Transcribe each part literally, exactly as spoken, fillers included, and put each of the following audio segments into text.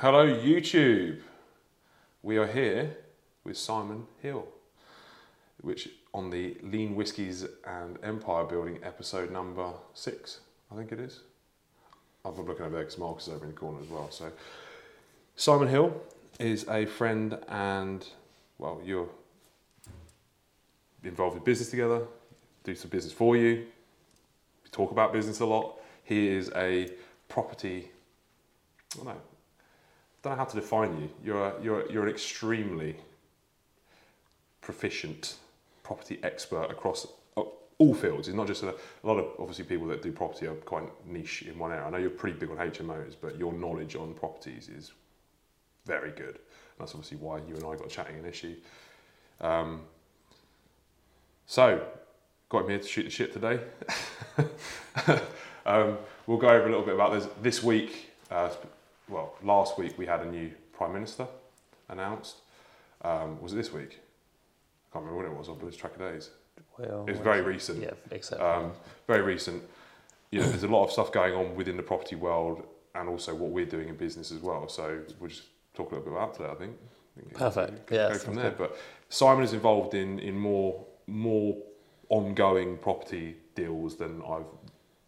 Hello YouTube! We are here with Simon Hill, which on the Lean Whiskies and Empire Building episode number six, I think it is. I'm looking over there because Marcus is over in the corner as well. So Simon Hill is a friend and, well, you're involved in business together, do some business for you, we talk about business a lot. He is a property, I don't know, I don't know how to define you. You're a, you're a, you're an extremely proficient property expert across all fields. It's not just a, a lot of obviously people that do property are quite niche in one area. I know you're pretty big on H M Os, but your knowledge on properties is very good. And that's obviously why you and I got chatting an issue. Um, so got him here to shoot the shit today. um, we'll go over a little bit about this this week. Uh, Well, last week we had a new Prime Minister announced. Um, was it this week? I can't remember when it was. I've lost track of days. Well, it was very recent. Yeah, exactly. Um, very recent. You know, there's a lot of stuff going on within the property world and also what we're doing in business as well. So we'll just talk a little bit about that, I think. I think Perfect. Yeah. Go from there. Good. But Simon is involved in in more more ongoing property deals than I've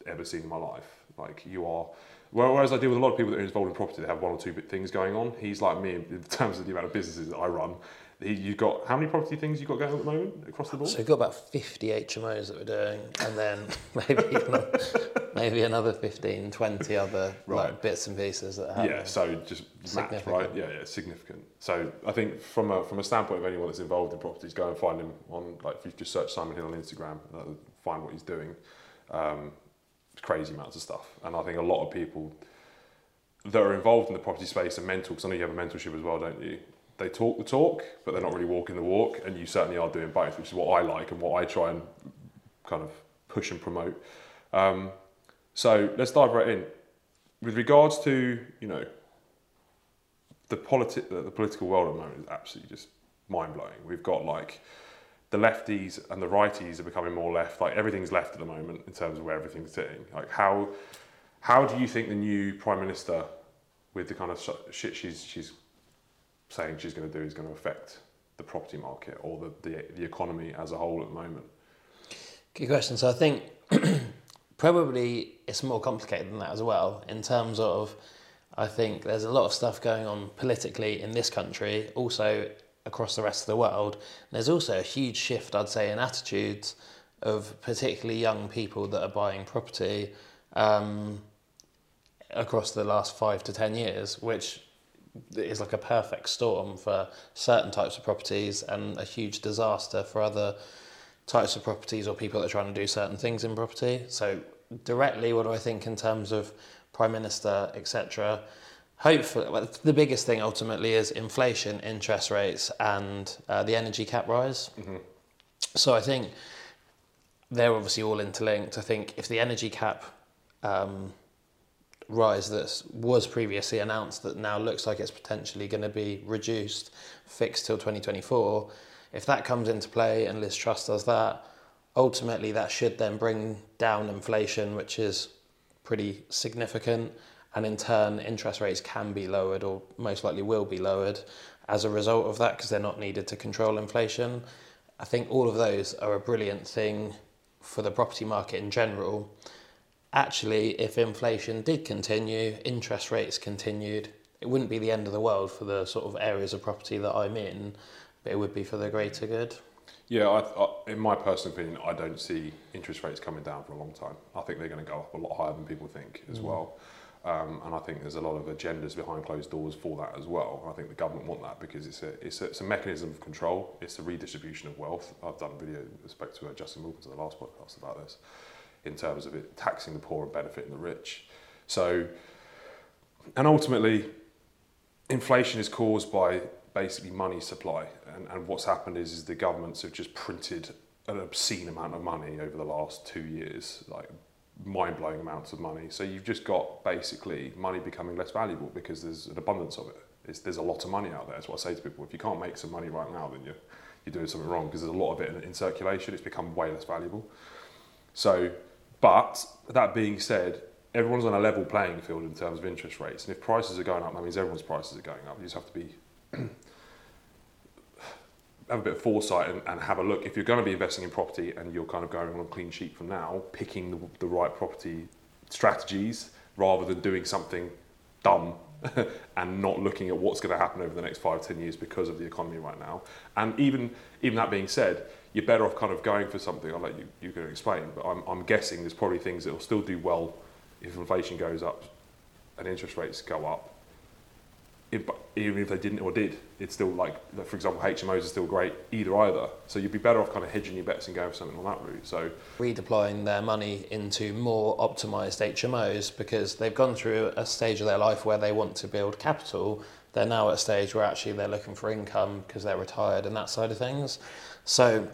ever seen in my life. Like you are. Whereas I deal with a lot of people that are involved in property, they have one or two things going on. He's like me in terms of the amount of businesses that I run. He, you've got, how many property things you've got going on at the moment across the board? So we've got about fifty H M Os that we're doing, and then maybe another, maybe another fifteen, twenty other right. like, bits and pieces that happen. Yeah, so just match, right? Yeah, yeah, significant. So I think from a, from a standpoint of anyone that's involved in properties, go and find him on, like if you just search Simon Hill on Instagram, and find what he's doing. Um, crazy amounts of stuff, and I think a lot of people that are involved in the property space are mental, because I know you have a mentorship as well, don't you? They talk the talk, but they're not really walking the walk, and you certainly are doing both, which is what I like and what I try and kind of push and promote. Um, so let's dive right in. With regards to, you know, the, politi the, the political world at the moment is absolutely just mind-blowing. We've got like the lefties and the righties are becoming more left, like everything's left at the moment in terms of where everything's sitting. Like how, how do you think the new Prime Minister, with the kind of shit she's, she's saying she's gonna do, is gonna affect the property market or the, the, the economy as a whole at the moment? Good question. So I think probably it's more complicated than that as well, in terms of, I think there's a lot of stuff going on politically in this country, also across the rest of the world. And there's also a huge shift, I'd say, in attitudes of particularly young people that are buying property um, across the last five to ten years, which is like a perfect storm for certain types of properties and a huge disaster for other types of properties or people that are trying to do certain things in property. So directly, what do I think in terms of Prime Minister, et cetera? Hopefully, the biggest thing ultimately is inflation, interest rates, and uh, the energy cap rise. Mm-hmm. So I think they're obviously all interlinked. I think if the energy cap um, rise that was previously announced that now looks like it's potentially going to be reduced, fixed till twenty twenty-four, if that comes into play and Liz Truss does that, ultimately that should then bring down inflation, which is pretty significant. And in turn, interest rates can be lowered, or most likely will be lowered as a result of that, because they're not needed to control inflation. I think all of those are a brilliant thing for the property market in general. Actually, if inflation did continue, interest rates continued, it wouldn't be the end of the world for the sort of areas of property that I'm in, but it would be for the greater good. Yeah, I, I, in my personal opinion, I don't see interest rates coming down for a long time. I think they're going to go up a lot higher than people think as mm. well. Um, and I think there's a lot of agendas behind closed doors for that as well. I think the government want that because it's a, it's a, it's a mechanism of control. It's a redistribution of wealth. I've done a video with respect to uh, Justin Wilkins in the last podcast about this, in terms of it taxing the poor and benefiting the rich. So, and ultimately, inflation is caused by basically money supply. And, and what's happened is, is the governments have just printed an obscene amount of money over the last two years. Like, mind-blowing amounts of money. So you've just got basically money becoming less valuable because there's an abundance of it. It's, there's a lot of money out there. That's what I say to people. If you can't make some money right now, then you're, you're doing something wrong, because there's a lot of it in, in circulation. It's become way less valuable. So, but that being said, everyone's on a level playing field in terms of interest rates. And if prices are going up, that means everyone's prices are going up. You just have to be have a bit of foresight and, and have a look. If you're going to be investing in property and you're kind of going on a clean sheet from now, picking the, the right property strategies rather than doing something dumb and not looking at what's going to happen over the next five, ten years because of the economy right now. And even even that being said, you're better off kind of going for something. I'll let you you can explain, but I'm I'm guessing there's probably things that will still do well if inflation goes up and interest rates go up. If, even if they didn't or did, it's still like, for example, H M Os are still great either either. So you'd be better off kind of hedging your bets and going for something on that route. So redeploying their money into more optimised H M Os because they've gone through a stage of their life where they want to build capital. They're now at a stage where actually they're looking for income because they're retired and that side of things. So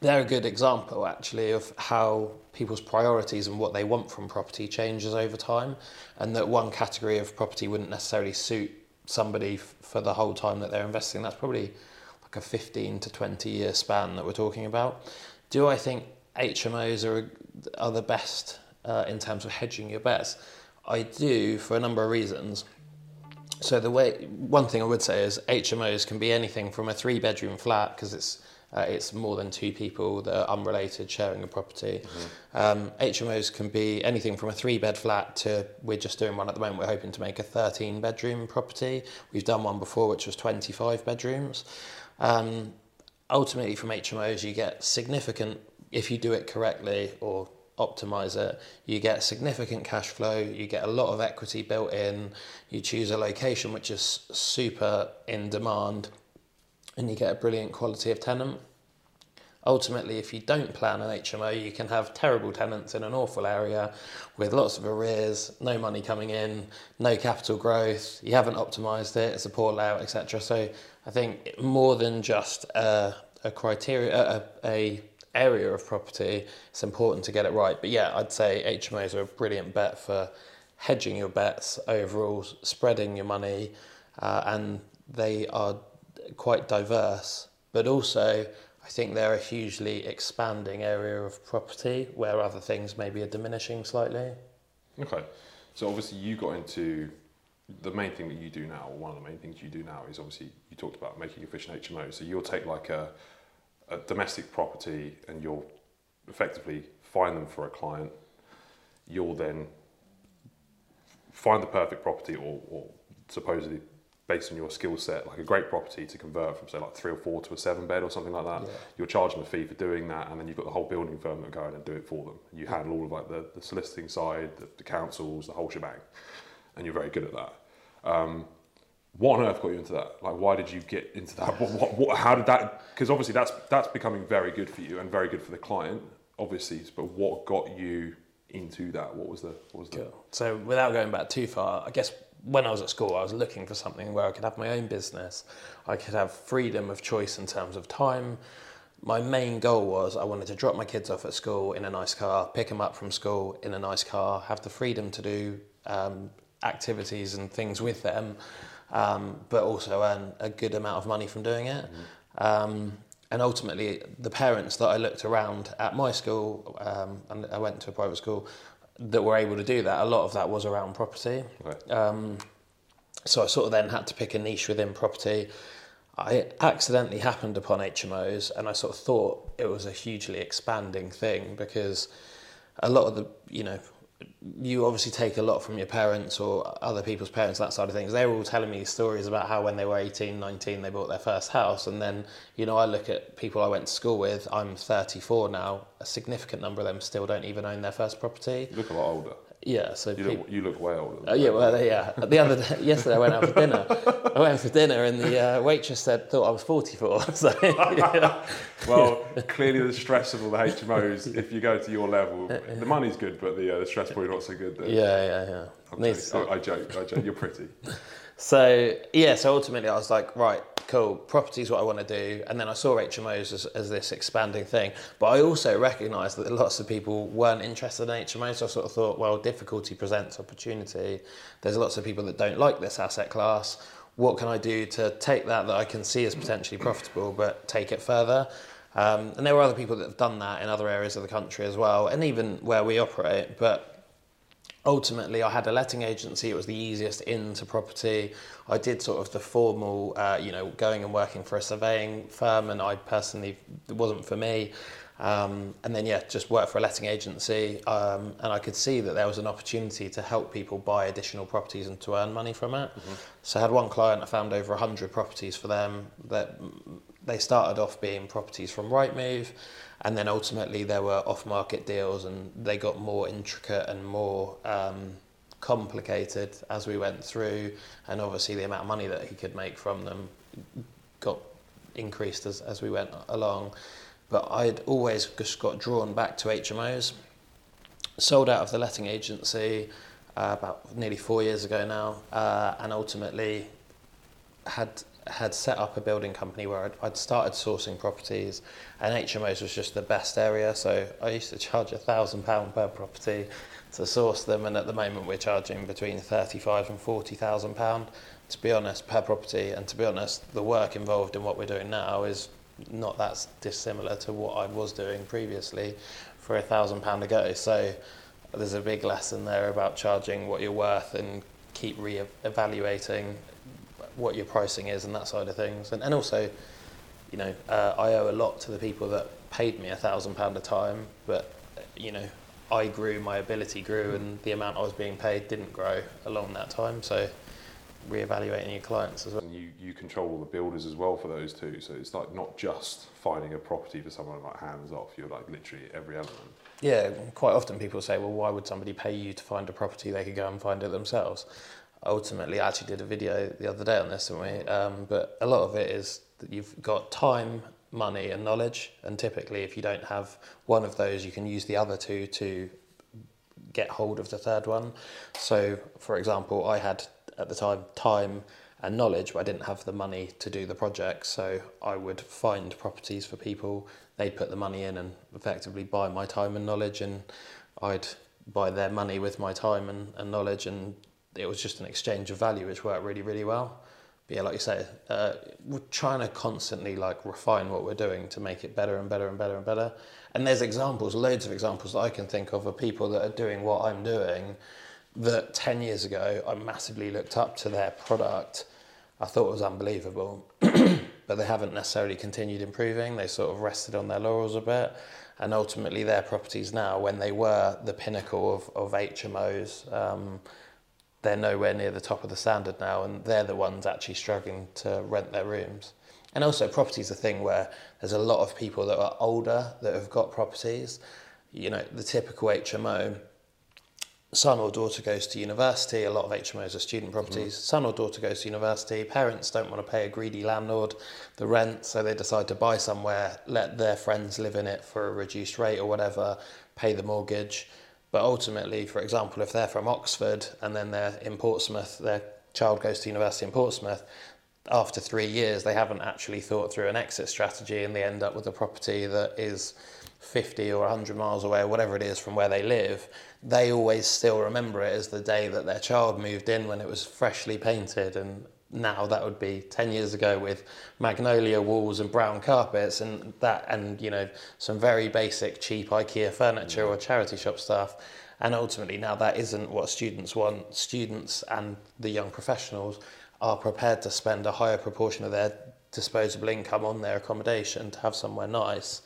they're a good example actually of how people's priorities and what they want from property changes over time, and that one category of property wouldn't necessarily suit somebody f- for the whole time that they're investing. That's probably like a fifteen to twenty year span that we're talking about. Do I think H M Os are, are the best uh, in terms of hedging your bets? I do, for a number of reasons. So the way, one thing I would say is H M Os can be anything from a three bedroom flat, because it's Uh, it's more than two people that are unrelated sharing a property. Mm-hmm. Um, H M Os can be anything from a three-bed flat to, we're just doing one at the moment, we're hoping to make a thirteen-bedroom property. We've done one before which was twenty-five bedrooms. Um, ultimately from H M Os you get significant, if you do it correctly or optimise it, you get significant cash flow, you get a lot of equity built in, you choose a location which is super in demand, and you get a brilliant quality of tenant. Ultimately, if you don't plan an H M O, you can have terrible tenants in an awful area with lots of arrears, no money coming in, no capital growth, you haven't optimised it, it's a poor layout, et cetera. So I think more than just a, a criteria, a, a area of property, it's important to get it right. But yeah, I'd say H M Os are a brilliant bet for hedging your bets overall, spreading your money, uh, and they are quite diverse, but also I think they're a hugely expanding area of property where other things maybe are diminishing slightly. Okay, so obviously you got into the main thing that you do now, or one of the main things you do now is obviously you talked about making efficient H M Os. So you'll take like a, a domestic property and you'll effectively find them for a client. You'll then find the perfect property or, or supposedly based on your skill set, like a great property to convert from say like three or four to a seven bed or something like that. Yeah. You're charging a fee for doing that, and then you've got the whole building firm that go in and do it for them. You handle all of like the, the soliciting side, the, the councils, the whole shebang, and you're very good at that. Um, what on earth got you into that? Like, why did you get into that? What, what, what how did that? Because obviously that's that's becoming very good for you and very good for the client, obviously. But what got you into that? What was the what was the? Cool. So without going back too far, I guess. When I was at school, I was looking for something where I could have my own business. I could have freedom of choice in terms of time. My main goal was I wanted to drop my kids off at school in a nice car, pick them up from school in a nice car, have the freedom to do um, activities and things with them, um, but also earn a good amount of money from doing it. Mm-hmm. Um, and ultimately, the parents that I looked around at my school, um, and I went to a private school, that were able to do that, a lot of that was around property. Right. Um, so I sort of then had to pick a niche within property. I accidentally happened upon H M Os and I sort of thought it was a hugely expanding thing because a lot of the, you know, you obviously take a lot from your parents or other people's parents, that side of things. They were all telling me stories about how when they were eighteen, nineteen, they bought their first house. And then, you know, I look at people I went to school with, I'm thirty-four now, a significant number of them still don't even own their first property. You look a lot older. Yeah, so... You, people, look, you look way older. Uh, yeah, well, yeah. The other day, yesterday I went out for dinner. I went for dinner and the uh, waitress said, thought I was forty-four. So, yeah. Well, clearly the stress of all the H M Os, if you go to your level, the money's good, but the, uh, the stress probably not so good there. Yeah, yeah, yeah. I'm Needs joking. To... I, I joke, I joke. You're pretty. So, yeah, so ultimately I was like, right, cool, property's what I want to do. And then I saw H M Os as, as this expanding thing. But I also recognised that lots of people weren't interested in H M Os. So I sort of thought, well, difficulty presents opportunity. There's lots of people that don't like this asset class. What can I do to take that that I can see as potentially profitable, but take it further? Um, and there were other people that have done that in other areas of the country as well, and even where we operate. But ultimately, I had a letting agency. It was the easiest into property. I did sort of the formal, uh, you know, going and working for a surveying firm, and I personally, it wasn't for me. Um, and then, yeah, just worked for a letting agency. Um, and I could see that there was an opportunity to help people buy additional properties and to earn money from it. Mm-hmm. So I had one client, I found over one hundred properties for them. That they started off being properties from Rightmove. And then ultimately there were off-market deals, and they got more intricate and more um, complicated as we went through. And obviously the amount of money that he could make from them got increased as, as we went along. But I'd always just got drawn back to H M Os. Sold out of the letting agency uh, about nearly four years ago now, uh, and ultimately had... had set up a building company where I'd, I'd started sourcing properties, and H M Os was just the best area. So I used to charge a thousand pound per property to source them, and at the moment we're charging between thirty-five and forty thousand pound, to be honest, per property. And to be honest, the work involved in what we're doing now is not that dissimilar to what I was doing previously for a thousand pound a go. So there's a big lesson there about charging what you're worth and keep re-evaluating what your pricing is and that side of things. And, and also, you know, uh, I owe a lot to the people that paid me a thousand pound a time, but you know, I grew, my ability grew, and the amount I was being paid didn't grow along that time. So reevaluating your clients as well. And you, you control all the builders as well for those too. So it's like not just finding a property for someone like hands off, you're like literally every element. Yeah, quite often people say, well, why would somebody pay you to find a property? They could go and find it themselves. Ultimately, I actually did a video the other day on this, didn't we? Um, but a lot of it is that you've got time, money, and knowledge. And typically, if you don't have one of those, you can use the other two to get hold of the third one. So, for example, I had at the time time and knowledge, but I didn't have the money to do the project. So I would find properties for people. They'd put the money in and effectively buy my time and knowledge, and I'd buy their money with my time and, and knowledge, and it was just an exchange of value, which worked really, really well. But yeah, like you say, uh, we're trying to constantly like refine what we're doing to make it better and better and better and better. And there's examples, loads of examples that I can think of of people that are doing what I'm doing that ten years ago, I massively looked up to their product. I thought it was unbelievable, but they haven't necessarily continued improving. They sort of rested on their laurels a bit. And ultimately their properties now, when they were the pinnacle of, of H M Os, um, they're nowhere near the top of the standard now, and they're the ones actually struggling to rent their rooms. And also property is a thing where there's a lot of people that are older that have got properties. You know, the typical H M O, son or daughter goes to university. A lot of H M Os are student properties. Mm-hmm. Son or daughter goes to university. Parents don't want to pay a greedy landlord the rent, so they decide to buy somewhere, let their friends live in it for a reduced rate or whatever, pay the mortgage. But ultimately, for example, if they're from Oxford and then they're in Portsmouth, their child goes to university in Portsmouth, after three years, they haven't actually thought through an exit strategy, and they end up with a property that is fifty or one hundred miles away, or whatever it is, from where they live. They always still remember it as the day that their child moved in, when it was freshly painted. And now that would be ten years ago, with magnolia walls and brown carpets and that, and you know, some very basic cheap IKEA furniture or charity shop stuff. And ultimately now that isn't what students want. Students and the young professionals are prepared to spend a higher proportion of their disposable income on their accommodation to have somewhere nice.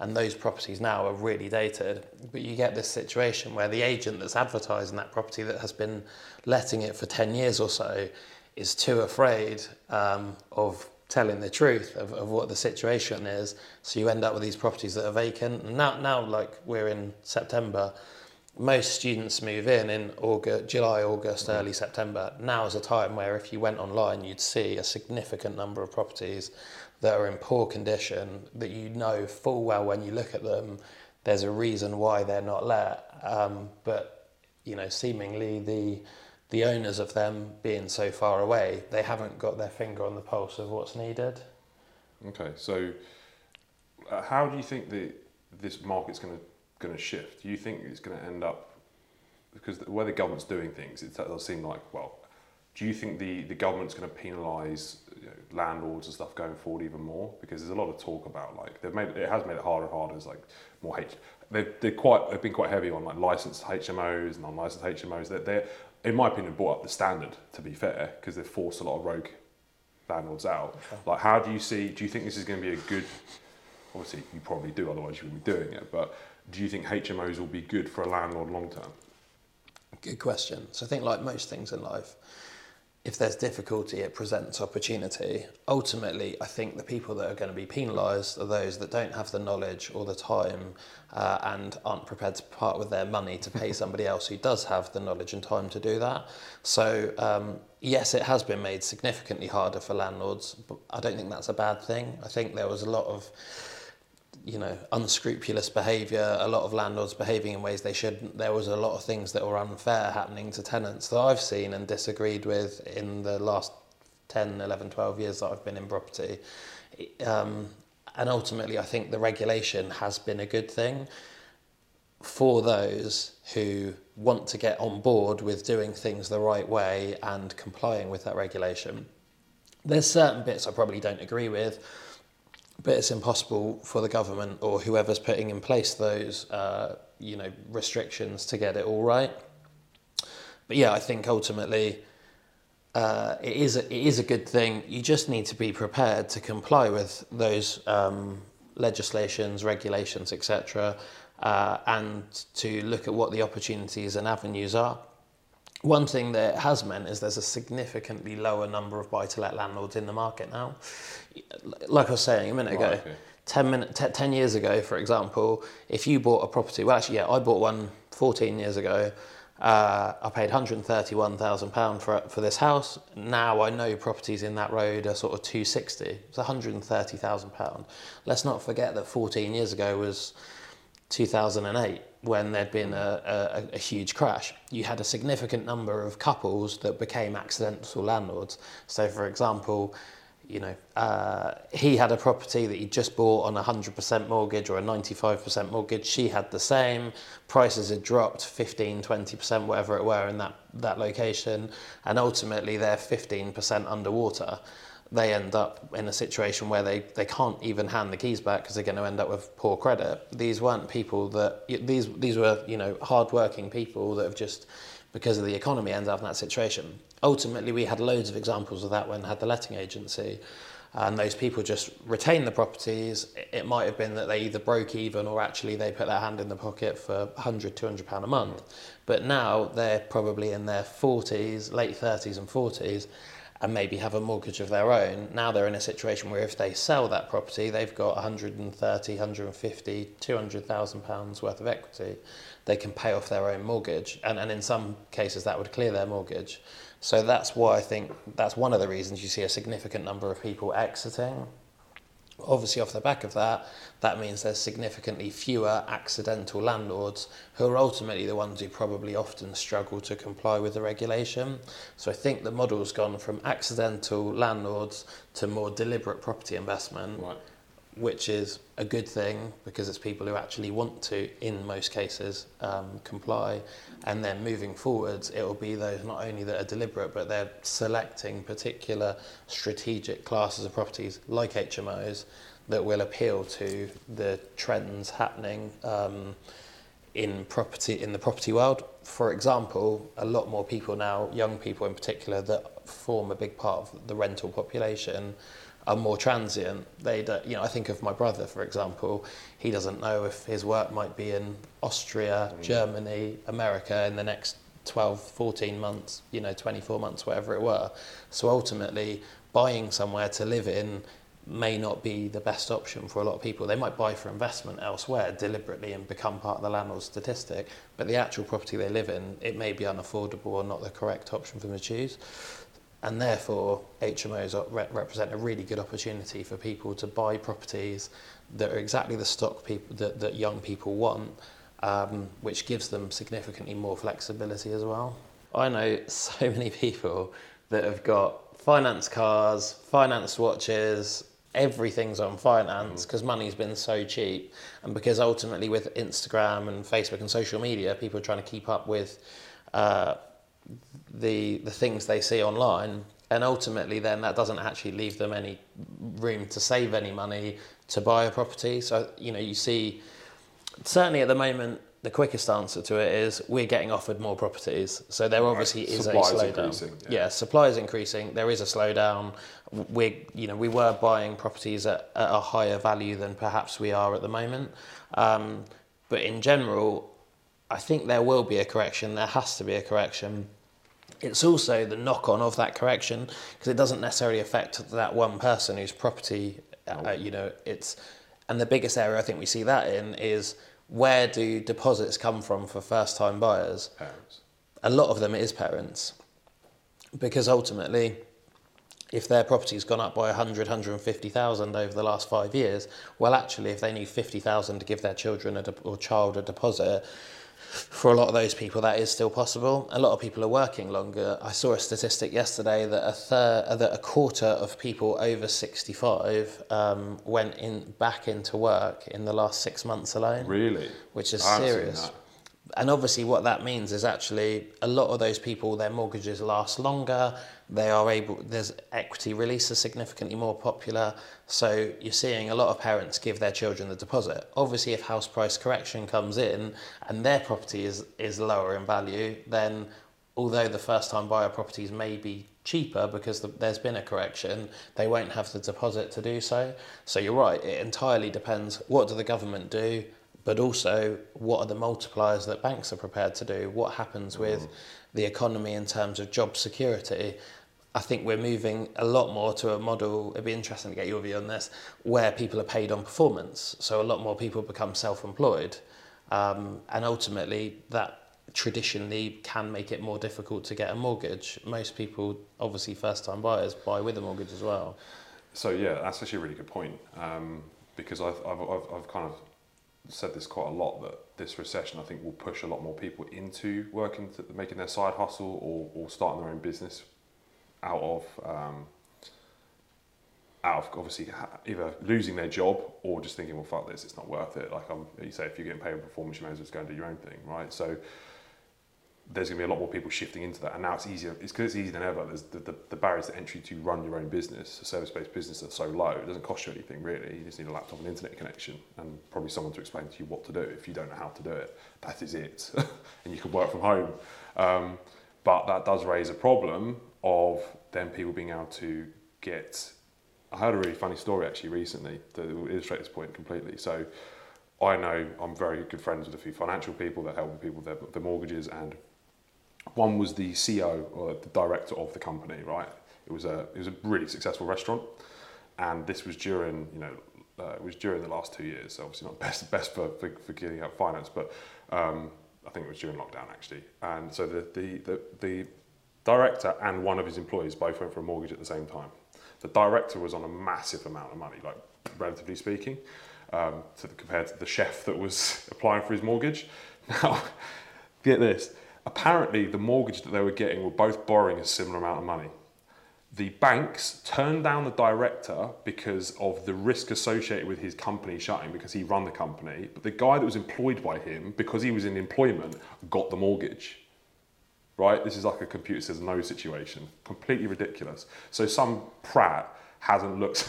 And those properties now are really dated. But you get this situation where the agent that's advertising that property, that has been letting it for ten years or so, is too afraid um, of telling the truth of, of what the situation is. So you end up with these properties that are vacant. And now, now like we're in September, most students move in in August, July, August, early September. Now is a time where if you went online, you'd see a significant number of properties that are in poor condition, that you know full well when you look at them, there's a reason why they're not let. Um, but, you know, seemingly the... the owners of them being so far away, they haven't got their finger on the pulse of what's needed. Okay, so uh, how do you think that this market's going to going to shift? Do you think it's going to end up, because the way the government's doing things, it does seem like, well, do you think the, the government's going to penalise you know, landlords and stuff going forward even more? Because there's a lot of talk about like they've made it has made it harder and harder. It's like more H, they've, they're quite, they've been quite heavy on like licensed H M Os and non-licensed H M Os. That they're, in my opinion, brought up the standard, to be fair, because they've forced a lot of rogue landlords out. Okay. Like, how do you see, do you think this is going to be a good, obviously you probably do, otherwise you wouldn't be doing it, but do you think H M Os will be good for a landlord long term? Good question. So I think like most things in life, if there's difficulty, it presents opportunity. Ultimately, I think the people that are going to be penalised are those that don't have the knowledge or the time uh, and aren't prepared to part with their money to pay somebody else who does have the knowledge and time to do that. So um, yes, it has been made significantly harder for landlords, but I don't think that's a bad thing. I think there was a lot of, you know, unscrupulous behaviour, a lot of landlords behaving in ways they shouldn't. There was a lot of things that were unfair happening to tenants that I've seen and disagreed with in the last ten, eleven, twelve years that I've been in property. Um, and ultimately, I think the regulation has been a good thing for those who want to get on board with doing things the right way and complying with that regulation. There's certain bits I probably don't agree with, but it's impossible for the government or whoever's putting in place those, uh, you know, restrictions to get it all right. But yeah, I think ultimately uh, it is a, it is a good thing. You just need to be prepared to comply with those um, legislations, regulations, et cetera, uh, and to look at what the opportunities and avenues are. One thing that it has meant is there's a significantly lower number of buy-to-let landlords in the market now. Like I was saying a minute ago, right, okay. ten, minute, ten years ago, for example, if you bought a property, well, actually, yeah, I bought one fourteen years ago. Uh, I paid one hundred thirty-one thousand pounds for for this house. Now I know properties in that road are sort of two sixty. It's one hundred thirty thousand pounds. Let's not forget that fourteen years ago was two thousand eight, when there'd been a, a, a huge crash. You had a significant number of couples that became accidental landlords. So for example, you know, uh, he had a property that he just bought on a one hundred percent mortgage or a ninety-five percent mortgage. She had the same. Prices had dropped fifteen, twenty percent, whatever it were in that, that location. And ultimately they're fifteen percent underwater. They end up in a situation where they, they can't even hand the keys back because they're going to end up with poor credit. These weren't people that, these these were, you know, hardworking people that have just, because of the economy, ended up in that situation. Ultimately, we had loads of examples of that when we had the letting agency. And those people just retained the properties. It might have been that they either broke even or actually they put their hand in the pocket for one hundred, two hundred pounds a month. But now they're probably in their forties, late thirties and forties, and maybe have a mortgage of their own. Now they're in a situation where if they sell that property, they've got one hundred thirty, one hundred fifty, two hundred thousand pounds worth of equity. They can pay off their own mortgage. And, and in some cases that would clear their mortgage. So that's why I think that's one of the reasons you see a significant number of people exiting. Obviously off the back of that, that means there's significantly fewer accidental landlords who are ultimately the ones who probably often struggle to comply with the regulation. So I think the model's gone from accidental landlords to more deliberate property investment, right, which is a good thing because it's people who actually want to, in most cases, um, comply. And then moving forwards, it will be those not only that are deliberate, but they're selecting particular strategic classes of properties like H M Os that will appeal to the trends happening um, in property in the property world. For example, a lot more people now, young people in particular, that form a big part of the rental population, are more transient. They, you know, I think of my brother, for example. He doesn't know if his work might be in Austria, mm. Germany, America in the next twelve, fourteen months, you know, twenty-four months, whatever it were. So ultimately, buying somewhere to live in may not be the best option for a lot of people. They might buy for investment elsewhere deliberately and become part of the landlord statistic, but the actual property they live in, it may be unaffordable or not the correct option for them to choose. And therefore, H M Os re- represent a really good opportunity for people to buy properties that are exactly the stock people that, that young people want, um, which gives them significantly more flexibility as well. I know so many people that have got finance cars, finance watches, everything's on finance because mm. money's been so cheap. And because ultimately with Instagram and Facebook and social media, people are trying to keep up with uh, the the things they see online, and ultimately then that doesn't actually leave them any room to save any money to buy a property. So, you know, you see certainly at the moment, the quickest answer to it is we're getting offered more properties. So there obviously right. is supply a slowdown. Is yeah. yeah, supply is increasing. There is a slowdown. We, you know, we were buying properties at, at a higher value than perhaps we are at the moment. Um, but in general, I think there will be a correction. There has to be a correction. It's also the knock-on of that correction, because it doesn't necessarily affect that one person whose property, oh. uh, you know, it's... And the biggest area I think we see that in is... Where do deposits come from for first-time buyers? Parents. A lot of them it is parents. Because ultimately, if their property's gone up by a hundred, a hundred and fifty thousand over the last five years, well, actually, if they need fifty thousand to give their children a de- or child a deposit, for a lot of those people, that is still possible. A lot of people are working longer. I saw a statistic yesterday that a third, that a quarter of people over sixty-five um, went in back into work in the last six months alone. Really? Which is I've serious. Seen that. And obviously, what that means is actually a lot of those people, their mortgages last longer. They are able. There's equity release is significantly more popular. So you're seeing a lot of parents give their children the deposit. Obviously, if house price correction comes in and their property is is lower in value, then although the first time buyer properties may be cheaper because the, there's been a correction, they won't have the deposit to do so. So you're right. It entirely depends. What do the government do? But also, what are the multipliers that banks are prepared to do? What happens with mm. the economy in terms of job security? I think we're moving a lot more to a model, it'd be interesting to get your view on this, where people are paid on performance. So a lot more people become self-employed. Um, and ultimately, that traditionally can make it more difficult to get a mortgage. Most people, obviously first-time buyers, buy with a mortgage as well. So yeah, that's actually a really good point. Um, because I've, I've, I've, I've kind of... said this quite a lot, that this recession I think will push a lot more people into working, to making their side hustle or, or starting their own business out of um, out of obviously either losing their job or just thinking, well, fuck this, it's not worth it. Like I'm, you say, if you're getting paid on performance, you may as well just go and do your own thing, right? So there's going to be a lot more people shifting into that, and now it's easier. It's because it's easier than ever. There's the, the, the barriers to entry to run your own business, a service-based business, are so low. It doesn't cost you anything really. You just need a laptop and internet connection, and probably someone to explain to you what to do if you don't know how to do it. That is it, and you can work from home. Um, but that does raise a problem of then people being able to get. I heard a really funny story actually recently that will illustrate this point completely. So, I know I'm very good friends with a few financial people that help people with their, their mortgages, and one was the C E O or the director of the company, right? It was a it was a really successful restaurant, and this was during you know uh, it was during the last two years. So obviously not best best for for, for getting out finance, but um, I think it was during lockdown actually. And so the, the the the director and one of his employees both went for a mortgage at the same time. The director was on a massive amount of money, like relatively speaking, um, to the, compared to the chef that was applying for his mortgage. Now, get this. Apparently, the mortgage that they were getting were both borrowing a similar amount of money. The banks turned down the director because of the risk associated with his company shutting, because he run the company. But the guy that was employed by him, because he was in employment, got the mortgage. Right? This is like a computer says no situation. Completely ridiculous. So some prat hasn't looked...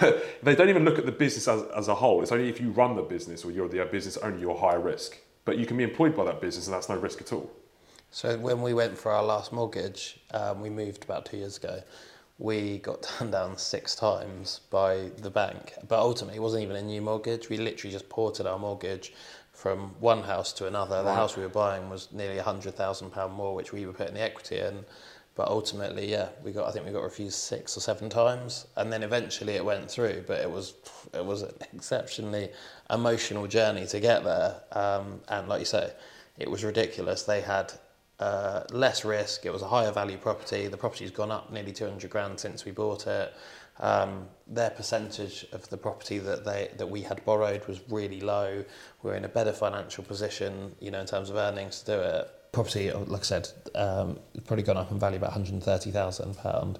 But they don't even look at the business as, as a whole. It's only if you run the business or you're the business owner, you're high risk. But you can be employed by that business and that's no risk at all. So when we went for our last mortgage, um, we moved about two years ago, we got turned down six times by the bank. But ultimately it wasn't even a new mortgage. We literally just ported our mortgage from one house to another. Right. The house we were buying was nearly a hundred thousand pounds more, which we were putting the equity in. But ultimately, yeah, we got. I think we got refused six or seven times, and then eventually it went through. But it was it was an exceptionally emotional journey to get there. Um, and like you say, it was ridiculous. They had uh, less risk. It was a higher value property. The property's gone up nearly two hundred grand since we bought it. Um, their percentage of the property that they that we had borrowed was really low. We were in a better financial position, you know, in terms of earnings to do it. Property, like I said, um, probably gone up in value about a hundred and thirty thousand pounds.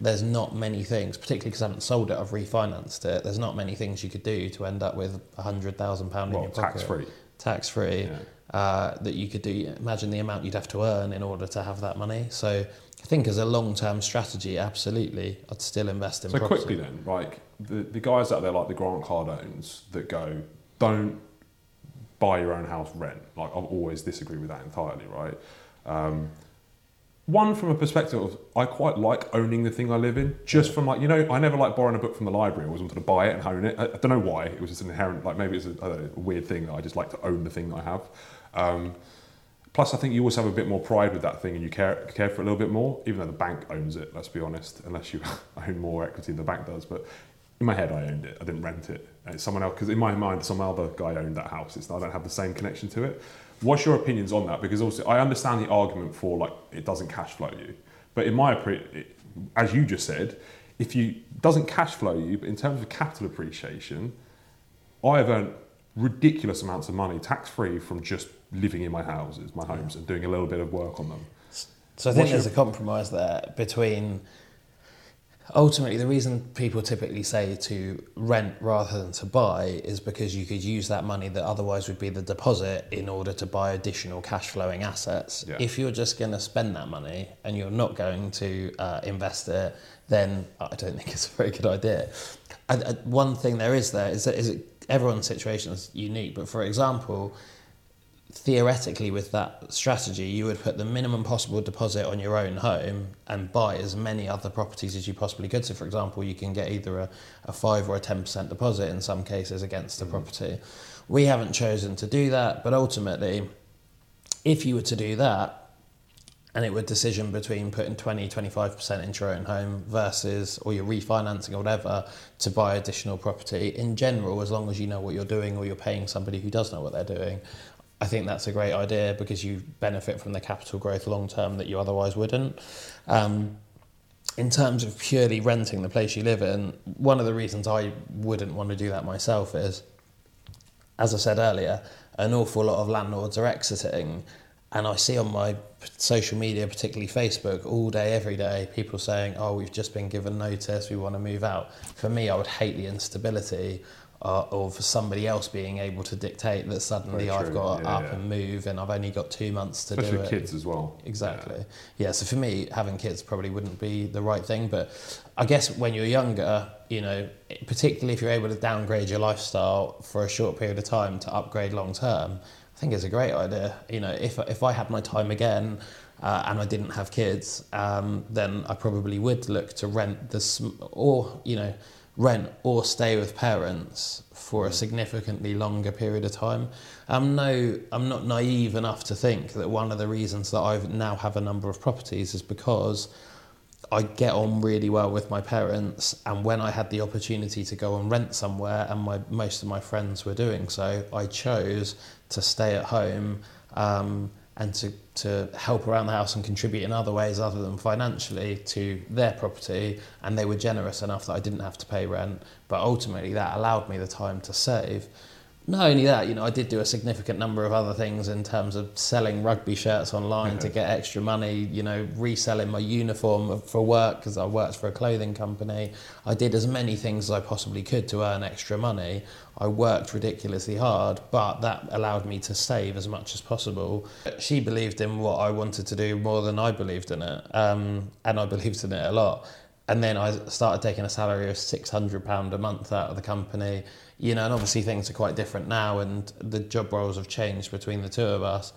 There's not many things, particularly because I haven't sold it, I've refinanced it. There's not many things you could do to end up with a hundred thousand pounds well, in your pocket. Tax-free. Tax-free, yeah. uh, that you could do. Imagine the amount you'd have to earn in order to have that money. So I think as a long-term strategy, absolutely, I'd still invest in so property. So quickly then, like the, the guys out there like the Grant Cardones that go, don't buy your own house, rent. Like, I've always disagreed with that entirely, right? Um, one, from a perspective of, I quite like owning the thing I live in, just from like, you know, I never liked borrowing a book from the library. I always wanted to buy it and own it. I, I don't know why, it was just an inherent, like maybe it's a, a weird thing that I just like to own the thing that I have. Um, plus, I think you also have a bit more pride with that thing and you care, care for it a little bit more, even though the bank owns it, let's be honest, unless you own more equity than the bank does. But in my head, I owned it, I didn't rent it. And it's someone else, because in my mind, some other guy owned that house. It's, I don't have the same connection to it. What's your opinions on that? Because also, I understand the argument for like it doesn't cash flow you, but in my opinion, as you just said, if you doesn't cash flow you, but in terms of capital appreciation, I have earned ridiculous amounts of money tax free from just living in my houses, my homes, yeah. and doing a little bit of work on them. So I think What's there's your... a compromise there between. Ultimately, the reason people typically say to rent rather than to buy is because you could use that money that otherwise would be the deposit in order to buy additional cash flowing assets. Yeah. If you're just going to spend that money and you're not going to uh, invest it, then I don't think it's a very good idea. I, I, one thing there is there is that is it, everyone's situation is unique, but for example, theoretically with that strategy you would put the minimum possible deposit on your own home and buy as many other properties as you possibly could. So for example, you can get either a, a five or a ten percent deposit in some cases against the mm. property. We haven't chosen to do that, but ultimately if you were to do that and it were a decision between putting twenty, twenty-five percent into your own home versus, or you're refinancing or whatever, to buy additional property, in general, as long as you know what you're doing or you're paying somebody who does know what they're doing, I think that's a great idea because you benefit from the capital growth long term that you otherwise wouldn't. Um, in terms of purely renting the place you live in, one of the reasons I wouldn't want to do that myself is, as I said earlier, an awful lot of landlords are exiting, and I see on my social media, particularly Facebook, all day, every day, people saying, oh, we've just been given notice, we want to move out. For me, I would hate the instability Uh, or for somebody else being able to dictate that suddenly I've got yeah, up yeah. and move and I've only got two months to Especially do it. Especially with kids as well. Exactly. Yeah. yeah, so for me, having kids probably wouldn't be the right thing, but I guess when you're younger, you know, particularly if you're able to downgrade your lifestyle for a short period of time to upgrade long term, I think it's a great idea. You know, if if I had my time again, Uh, and I didn't have kids, um, then I probably would look to rent the sm- or you know, rent or stay with parents for a significantly longer period of time. I'm no, I'm not naive enough to think that one of the reasons that I now have a number of properties is because I get on really well with my parents, and when I had the opportunity to go and rent somewhere, and my most of my friends were doing so, I chose to stay at home. Um, and to, to help around the house and contribute in other ways other than financially to their property, and they were generous enough that I didn't have to pay rent, but ultimately that allowed me the time to save. Not only that, you know, I did do a significant number of other things in terms of selling rugby shirts online yeah. to get extra money, you know, reselling my uniform for work because I worked for a clothing company. I did as many things as I possibly could to earn extra money. I worked ridiculously hard, but that allowed me to save as much as possible. She believed in what I wanted to do more than I believed in it, um, and I believed in it a lot. And then I started taking a salary of six hundred pounds a month out of the company. You know, and obviously things are quite different now and the job roles have changed between the two of us.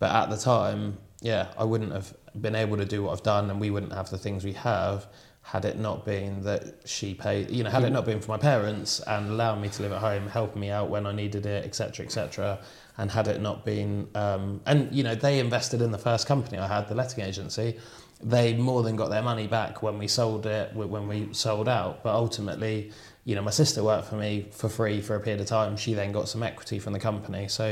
But at the time, yeah, I wouldn't have been able to do what I've done and we wouldn't have the things we have had it not been that she paid, you know, had it not been for my parents and allowing me to live at home, helping me out when I needed it, et cetera, et cetera. And had it not been, um, and, you know, they invested in the first company I had, the letting agency. They more than got their money back when we sold it, when we sold out. But ultimately, you know, my sister worked for me for free for a period of time. She then got some equity from the company. So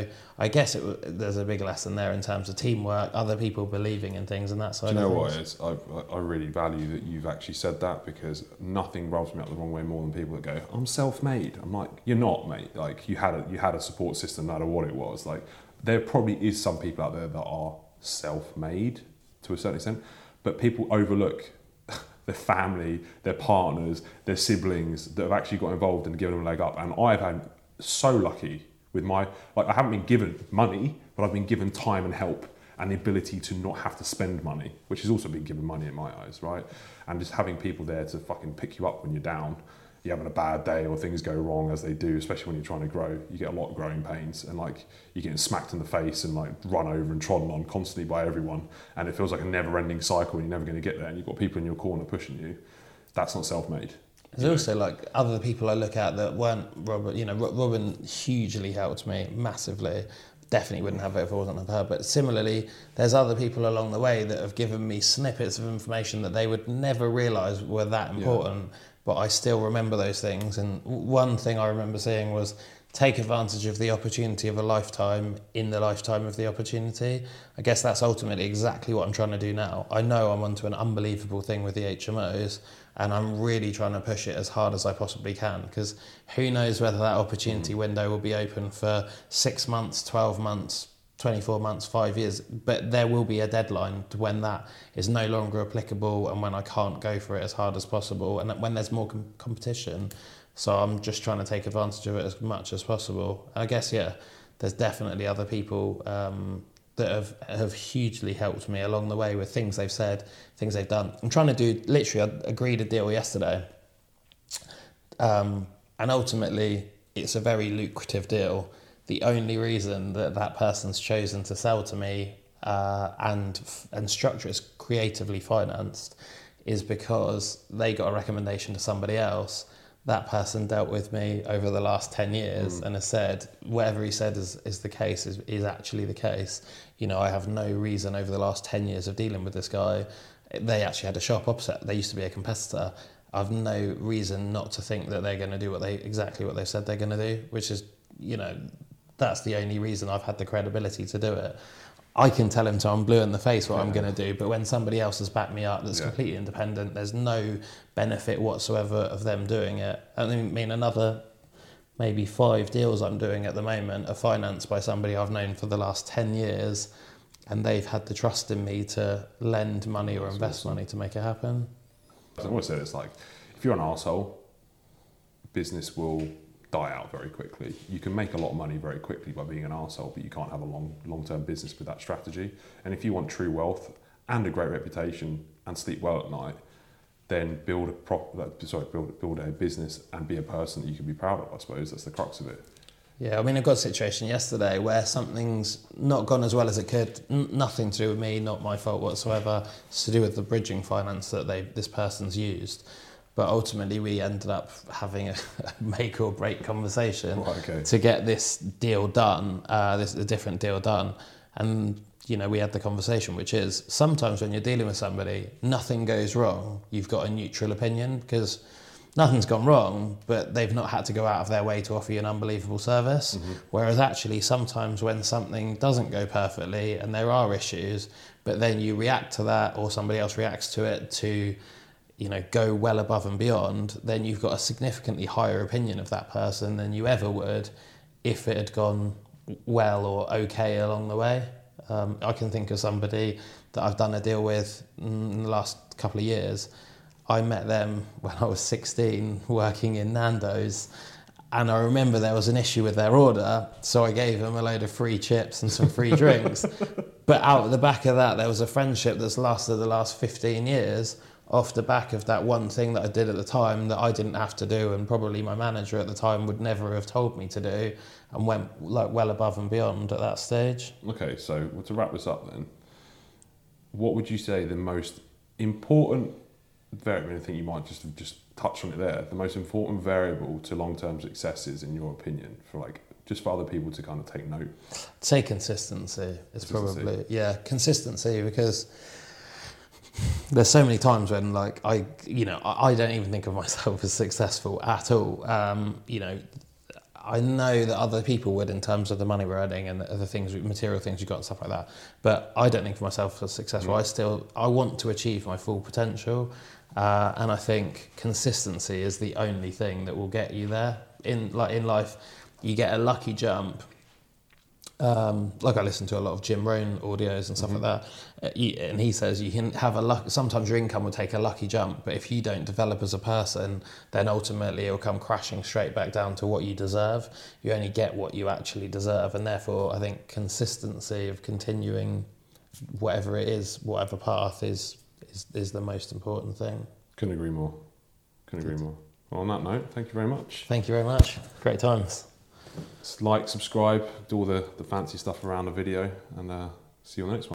I guess it, there's a big lesson there in terms of teamwork, other people believing in things and that side of things. Do you know what it is? I, I really value that you've actually said that because nothing rubs me up the wrong way more than people that go, I'm self-made. I'm like, you're not, mate. Like, you had a, you had a support system, no matter what it was. Like, there probably is some people out there that are self-made to a certain extent. But people overlook their family, their partners, their siblings that have actually got involved and given them a leg up. And I've been so lucky with my, like I haven't been given money, but I've been given time and help and the ability to not have to spend money, which has also been given money in my eyes, right? And just having people there to fucking pick you up when you're down you're having a bad day or things go wrong, as they do, especially when you're trying to grow. You get a lot of growing pains, and like you're getting smacked in the face and like run over and trodden on constantly by everyone, and it feels like a never-ending cycle and you're never going to get there, and you've got people in your corner pushing you. That's not self-made. There's also like other people I look at that weren't Robin, you know, Robin hugely helped me massively. Definitely wouldn't have it if I wasn't with her. But similarly, there's other people along the way that have given me snippets of information that they would never realise were that important. Yeah. But I still remember those things. And one thing I remember seeing was take advantage of the opportunity of a lifetime in the lifetime of the opportunity. I guess that's ultimately exactly what I'm trying to do now. I know I'm onto an unbelievable thing with the H M Os, and I'm really trying to push it as hard as I possibly can, because who knows whether that opportunity window will be open for six months, twelve months, twenty-four months, five years, but there will be a deadline to when that is no longer applicable and when I can't go for it as hard as possible and when there's more com- competition. So I'm just trying to take advantage of it as much as possible. I guess, yeah, there's definitely other people um, that have, have hugely helped me along the way with things they've said, things they've done. I'm trying to do, literally, I agreed a deal yesterday. Um, and ultimately, it's a very lucrative deal. The only reason that that person's chosen to sell to me uh, and and structure it's creatively financed is because they got a recommendation to somebody else. That person dealt with me over the last ten years mm. and has said, whatever he said is, is the case, is, is actually the case. You know, I have no reason over the last ten years of dealing with this guy. They actually had a shop opposite. They used to be a competitor. I've no reason not to think that they're going to do what they exactly what they've said they're going to do, which is, you know, that's the only reason I've had the credibility to do it. I can tell him to I'm blue in the face what yeah. I'm going to do, but when somebody else has backed me up that's yeah. completely independent, there's no benefit whatsoever of them doing it. I mean, another maybe five deals I'm doing at the moment are financed by somebody I've known for the last ten years, and they've had the trust in me to lend money or that's invest awesome. money to make it happen. I always say this, like, if you're an arsehole, business will die out very quickly. You can make a lot of money very quickly by being an arsehole, but you can't have a long, long-term business with that strategy. And if you want true wealth and a great reputation and sleep well at night, then build a prop, sorry, build, build a business and be a person that you can be proud of, I suppose. That's the crux of it. Yeah, I mean, I got a situation yesterday where something's not gone as well as it could. N- nothing to do with me, not my fault whatsoever. It's to do with the bridging finance that they this person's used. But ultimately, we ended up having a make or break conversation oh, okay. to get this deal done, uh, this a different deal done. And, you know, we had the conversation, which is sometimes when you're dealing with somebody, nothing goes wrong. You've got a neutral opinion because nothing's gone wrong, but they've not had to go out of their way to offer you an unbelievable service. Mm-hmm. Whereas actually, sometimes when something doesn't go perfectly and there are issues, but then you react to that or somebody else reacts to it to, you know, go well above and beyond, then you've got a significantly higher opinion of that person than you ever would if it had gone well or okay along the way. Um, I can think of somebody that I've done a deal with in the last couple of years. I met them when I was sixteen working in Nando's, and I remember there was an issue with their order, so I gave them a load of free chips and some free drinks. But out the back of that, there was a friendship that's lasted the last fifteen years off the back of that one thing that I did at the time that I didn't have to do and probably my manager at the time would never have told me to do, and went like well above and beyond at that stage. Okay, so to wrap this up then, what would you say the most important variable, I think you might just just touch on it there, the most important variable to long-term success is, in your opinion, for like just for other people to kind of take note? I'd say consistency is consistency. probably, yeah, consistency, because there's so many times when, like, I, you know, I don't even think of myself as successful at all. Um, you know, I know that other people would in terms of the money we're earning and the other things, material things you've got and stuff like that. But I don't think of myself as successful. Mm. I still, I want to achieve my full potential. Uh, and I think consistency is the only thing that will get you there. In like in life, you get a lucky jump. Um, like I listen to a lot of Jim Rohn audios and stuff mm-hmm. like that, and he says you can have a luck. Sometimes your income will take a lucky jump, but if you don't develop as a person, then ultimately it will come crashing straight back down to what you deserve. You only get what you actually deserve, and therefore I think consistency of continuing, whatever it is, whatever path is is, is the most important thing. Couldn't agree more. Couldn't agree more. Well, on that note, thank you very much. Thank you very much. Great times. Like, subscribe, do all the, the fancy stuff around the video, and uh, see you on the next one.